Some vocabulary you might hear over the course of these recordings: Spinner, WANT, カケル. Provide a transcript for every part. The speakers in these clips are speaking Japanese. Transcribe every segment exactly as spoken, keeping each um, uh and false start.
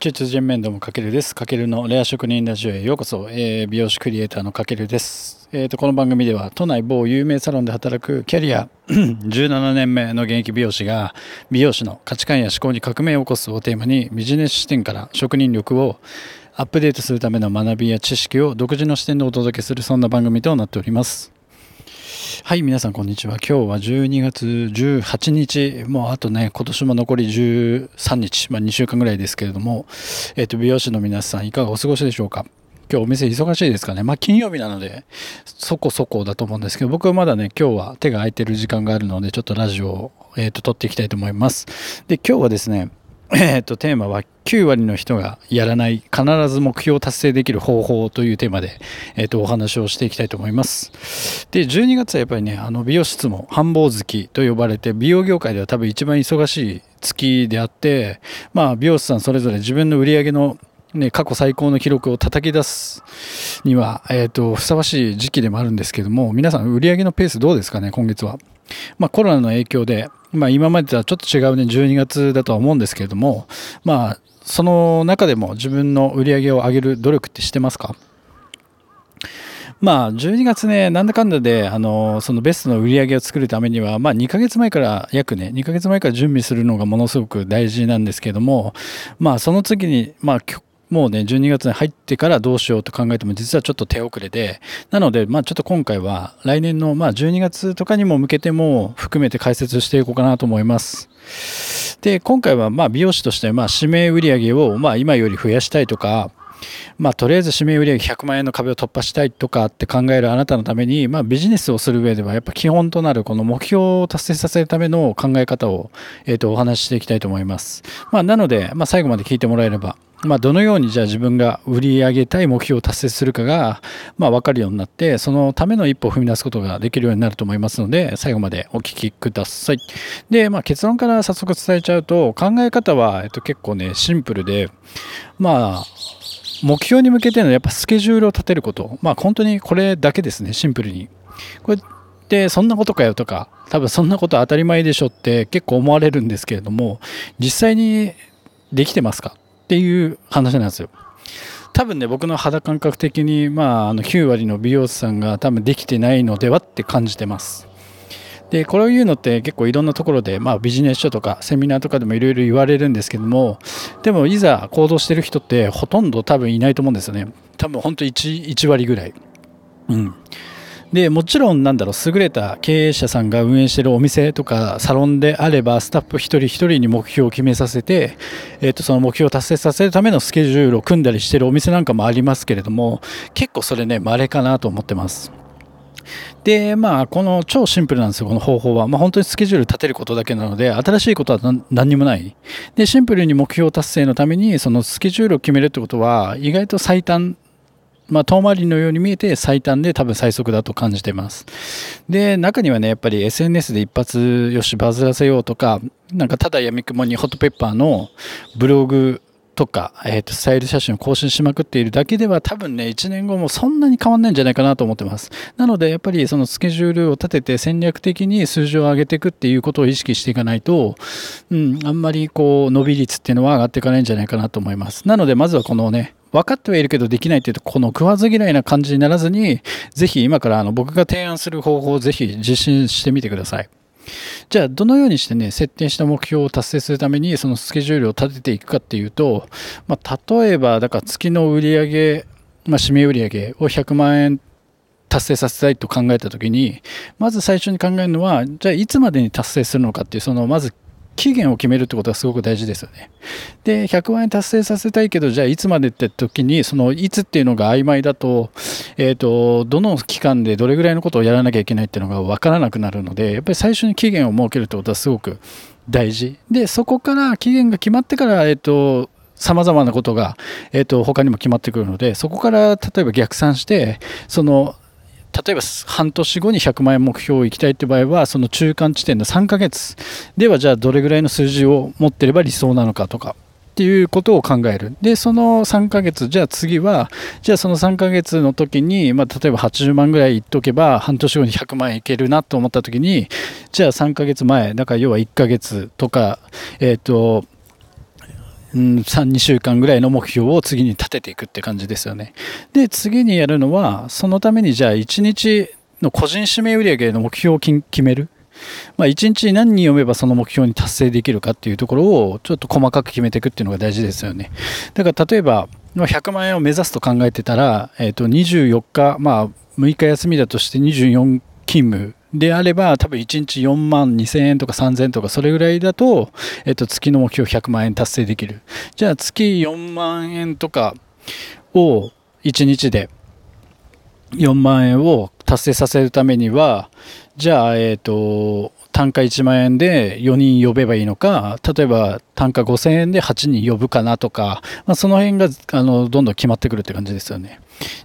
中通人面倒もかけるです。かけるのレア職人ラジオへようこそ。えー、美容師クリエイターのかけるです。えーと、この番組では都内某有名サロンで働くキャリアじゅうななねんめの現役美容師が美容師の価値観や思考に革命を起こすをテーマにビジネス視点から職人力をアップデートするための学びや知識を独自の視点でお届けするそんな番組となっております。はい、皆さんこんにちは。今日はじゅうにがつじゅうはちにち、もうあとね、今年も残りじゅうさんにち、まあ、にしゅうかんぐらいですけれども、えっと、美容師の皆さんいかがお過ごしでしょうか。今日お店忙しいですかね。まあ金曜日なのでそこそこだと思うんですけど、僕はまだね、今日は手が空いてる時間があるので、ちょっとラジオを、えっと、撮っていきたいと思います。で、今日はですね、えっと、テーマはきゅうわりの人がやらない必ず目標を達成できる方法というテーマで、えっと、お話をしていきたいと思います。で、じゅうにがつはやっぱりね、あの美容室も繁忙月と呼ばれて、美容業界では多分一番忙しい月であって、まあ、美容師さんそれぞれ自分の売り上げの、ね、過去最高の記録を叩き出すには、えっと、ふさわしい時期でもあるんですけども、皆さん売り上げのペースどうですかね、今月は。まあ、コロナの影響で、まあ、今までとはちょっと違うね、じゅうにがつだとは思うんですけれども、まあ、その中でも自分の売り上げを上げる努力ってしてますか。まあ、じゅうにがつね、なんだかんだで、あの、そのベストの売り上げを作るためには、まあ、にかげつまえから、約ね、にかげつまえから準備するのがものすごく大事なんですけども、まあ、その次に、まあ、もうね、じゅうにがつに入ってからどうしようと考えても、実はちょっと手遅れで、なので、まあちょっと今回は来年のまあじゅうにがつとかにも向けても含めて解説していこうかなと思います。で、今回はまあ美容師としてまあ指名売上をまあ今より増やしたいとか、まあとりあえず指名売上ひゃくまんえんの壁を突破したいとかって考えるあなたのために、まあビジネスをする上ではやっぱ基本となるこの目標を達成させるための考え方を、えっと、お話ししていきたいと思います。まあなので、まあ最後まで聞いてもらえれば、まあ、どのようにじゃあ自分が売り上げたい目標を達成するかが、まあ、分かるようになって、そのための一歩を踏み出すことができるようになると思いますので、最後までお聞きください。で、まあ、結論から早速伝えちゃうと、考え方は、えっと、結構ねシンプルで、まあ目標に向けてのやっぱスケジュールを立てること、まあ本当にこれだけですね。シンプルにこれで、そんなことかよとか、多分そんなこと当たり前でしょって結構思われるんですけれども、実際にできてますかっていう話なんですよ。多分ね、僕の肌感覚的に、まあ、あのきゅうわりの美容師さんが多分できてないのではって感じてます。で、これを言うのって結構いろんなところで、まあ、ビジネス書とかセミナーとかでもいろいろ言われるんですけども、でもいざ行動してる人ってほとんど多分いないと思うんですよね。多分ほんと いちわりぐらい。うんで、もちろんなんだろう、優れた経営者さんが運営しているお店とかサロンであれば、スタッフ一人一人に目標を決めさせて、えっと、その目標を達成させるためのスケジュールを組んだりしているお店なんかもありますけれども、結構それね、稀かなと思ってます。で、まあ、この超シンプルなんですよ、この方法は。まあ、本当にスケジュール立てることだけなので、新しいことは何にもない。で、シンプルに目標達成のために、そのスケジュールを決めるってことは、意外と最短、まあ、遠回りのように見えて最短で多分最速だと感じてます。で、中にはね、やっぱり エスエヌエス で一発よしバズらせようとか、なんかただやみくもにホットペッパーのブログとか、えーと、スタイル写真を更新しまくっているだけでは多分ね、いちねんごもそんなに変わんないんじゃないかなと思ってます。なのでやっぱりそのスケジュールを立てて戦略的に数字を上げていくっていうことを意識していかないと、うん、あんまりこう伸び率っていうのは上がっていかないんじゃないかなと思います。なのでまずはこのね、分かってはいるけどできないっていうと、この食わず嫌いな感じにならずに、ぜひ今からあの僕が提案する方法をぜひ実践してみてください。じゃあどのようにしてね、設定した目標を達成するためにそのスケジュールを立てていくかっていうと、まあ、例えばだから月の売上、まあ、指名売上をひゃくまんえん達成させたいと考えた時に、まず最初に考えるのは、じゃあいつまでに達成するのかっていう、そのまず期限を決めるってことがすごく大事ですよね。で、ひゃくまんえん達成させたいけど、じゃあいつまでって時に、そのいつっていうのが曖昧だと、えっと、どの期間でどれぐらいのことをやらなきゃいけないっていうのが分からなくなるので、やっぱり最初に期限を設けるってことはすごく大事。で、そこから期限が決まってから、えっと、様々なことが、えっと、他にも決まってくるので、そこから例えば逆算して、その、例えば半年後にひゃくまんえん目標を行きたいという場合は、その中間地点のさんかげつではじゃあどれぐらいの数字を持っていれば理想なのかとかっていうことを考える。で、そのさんかげつ、じゃあ次はじゃあそのさんかげつの時に、まあ、例えばはちじゅうまんぐらいいっとけば半年後にひゃくまんえんいけるなと思った時に、じゃあさんかげつまえだから要はいっかげつとか、えっとうん、さん、にしゅうかんぐらいの目標を次に立てていくって感じですよね。で、次にやるのは、そのためにじゃあいちにちの個人指名売上の目標を決める。まあ、いちにちに何人読めばその目標に達成できるかっていうところをちょっと細かく決めていくっていうのが大事ですよね。だから例えばひゃくまんえんを目指すと考えてたら、えー、とにじゅうよっか、まあ、むいか休みだとしてにじゅうよんきんむであれば多分いちにちよんまんにせんえんとかさんぜんえんとかそれぐらいだと、えっと、月の目標ひゃくまんえん達成できる。じゃあ月よんまんえんとかをいちにちでよんまんえんを達成させるためにはじゃあ、えっと、単価いちまんえんでよにん呼べばいいのか、例えば単価ごせんえんではちにん呼ぶかなとか、まあ、その辺があのどんどん決まってくるって感じですよね。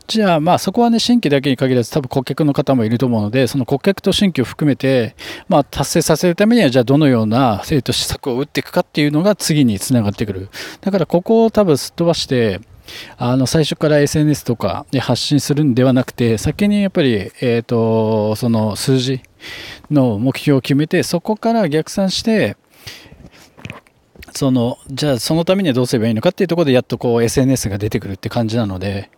じゃあ、まあそこはね、新規だけに限らず多分顧客の方もいると思うので、その顧客と新規を含めて、まあ、達成させるためにはじゃあどのような、えっと、施策を打っていくかっていうのが次につながってくる。だからここを多分すっ飛ばしてあの最初から エスエヌエス とかで発信するんではなくて、先にやっぱり、えーと、その数字の目標を決めて、そこから逆算してそのじゃあそのためにはどうすればいいのかっていうところでやっとこう エスエヌエス が出てくるって感じなので、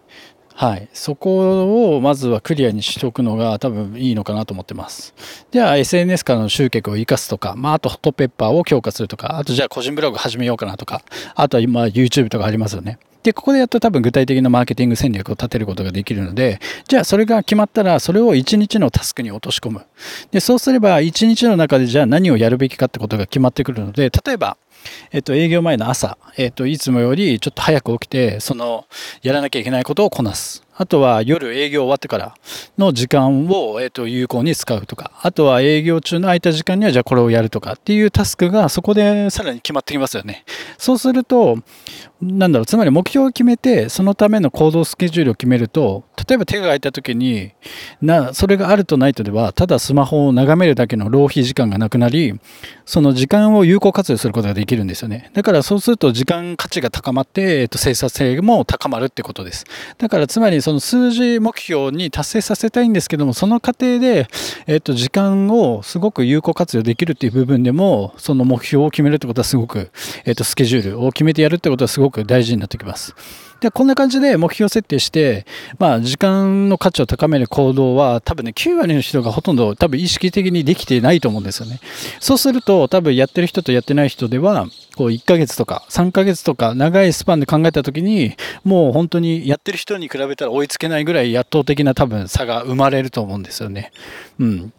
はい、そこをまずはクリアにしておくのが多分いいのかなと思ってます。じゃあ エスエヌエス からの集客を生かすとか、まあ、あとホットペッパーを強化するとか、あとじゃあ個人ブログ始めようかなとか、あとは今 YouTube とかありますよね。でここでやっと多分具体的なマーケティング戦略を立てることができるので、じゃあそれが決まったらそれをいちにちのタスクに落とし込む。でそうすればいちにちの中でじゃあ何をやるべきかってことが決まってくるので、例えば、えっと、営業前の朝、えっと、いつもよりちょっと早く起きてそのやらなきゃいけないことをこなす。あとは夜営業終わってからの時間を、えっと、有効に使うとか、あとは営業中の空いた時間にはじゃあこれをやるとかっていうタスクがそこでさらに決まってきますよね。そうすると、なんだろう、つまり目標を決めてそのための行動スケジュールを決めると、例えば手が空いた時にな、それがあるとないとではただスマホを眺めるだけの浪費時間がなくなり、その時間を有効活用することができるんですよね。だからそうすると時間価値が高まって、えっと、生産性も高まるってことです。だからつまりその数字目標に達成させたいんですけども、その過程で、えっと、時間をすごく有効活用できるっていう部分でも、その目標を決めるってことはすごく、えっと、スケジュールを決めてやるってことはすごく大事になってきます。でこんな感じで目標設定して、まあ、時間の価値を高める行動は多分ねきゅうわりの人がほとんど多分意識的にできてないと思うんですよね。そうすると多分やってる人とやってない人ではこういっかげつとかさんかげつとか長いスパンで考えた時にもう本当にやってる人に比べたら追いつけないぐらい圧倒的な多分差が生まれると思うんですよね。うん、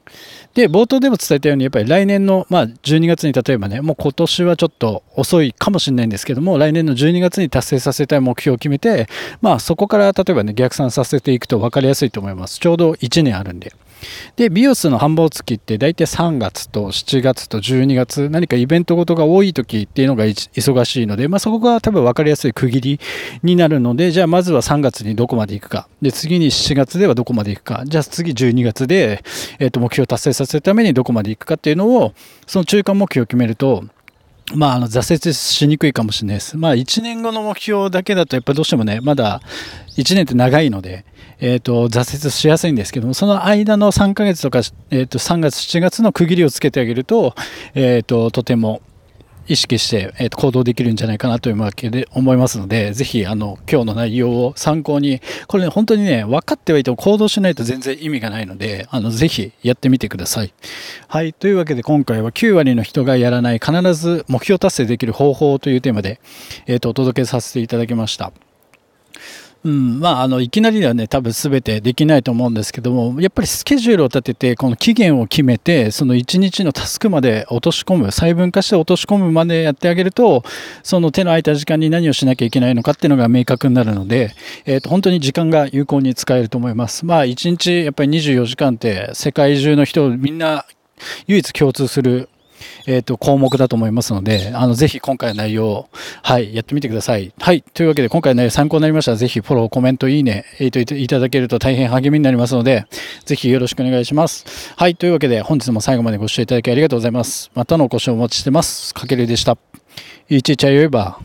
で冒頭でも伝えたようにやっぱり来年の、まあ、じゅうにがつに例えばね、もう今年はちょっと遅いかもしれないんですけども、来年のじゅうにがつに達成させたい目標を決めて、まあ、そこから例えばね逆算させていくと分かりやすいと思います。ちょうどいちねんあるんで。で美容室の繁忙月って大体さんがつとしちがつとじゅうにがつ、何かイベントごとが多い時っていうのが忙しいので、まあ、そこが多分分かりやすい区切りになるので、じゃあまずはさんがつにどこまで行くか、で次にしちがつではどこまで行くか、じゃあ次じゅうにがつで、えーと、目標を達成させるためにどこまで行くかっていうのを、その中間目標を決めると、まあ、あの挫折しにくいかもしれないです。まあ、いちねんごの目標だけだとやっぱりどうしてもね、まだいちねんって長いので、えーと、挫折しやすいんですけども、その間のさんかげつとか、えーと、さんがつしちがつの区切りをつけてあげると、えーと、とても意識して、えーと、行動できるんじゃないかなというわけで思いますので、ぜひあの今日の内容を参考に、これ、ね、本当にね分かってはいても行動しないと全然意味がないので、あのぜひやってみてください。はい、というわけで今回はきゅうわりの人がやらない必ず目標達成できる方法というテーマで、えーと、お届けさせていただきました。うん、まあ、あのいきなりではね多分全てできないと思うんですけども、やっぱりスケジュールを立ててこの期限を決めてそのいちにちのタスクまで落とし込む、細分化して落とし込むまでやってあげると、その手の空いた時間に何をしなきゃいけないのかっていうのが明確になるので、えーと、本当に時間が有効に使えると思います。まあいちにちやっぱりにじゅうよじかんって世界中の人みんな唯一共通するえー、と項目だと思いますので、あのぜひ今回の内容を、はい、やってみてください。はい、というわけで今回の内容参考になりましたら、ぜひフォロー、コメント、いいね、えー、といただけると大変励みになりますので、ぜひよろしくお願いします。はい、というわけで本日も最後までご視聴いただきありがとうございます。またのお越しをお待ちしてます。かけるでした。いちいち言えば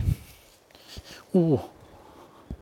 おお。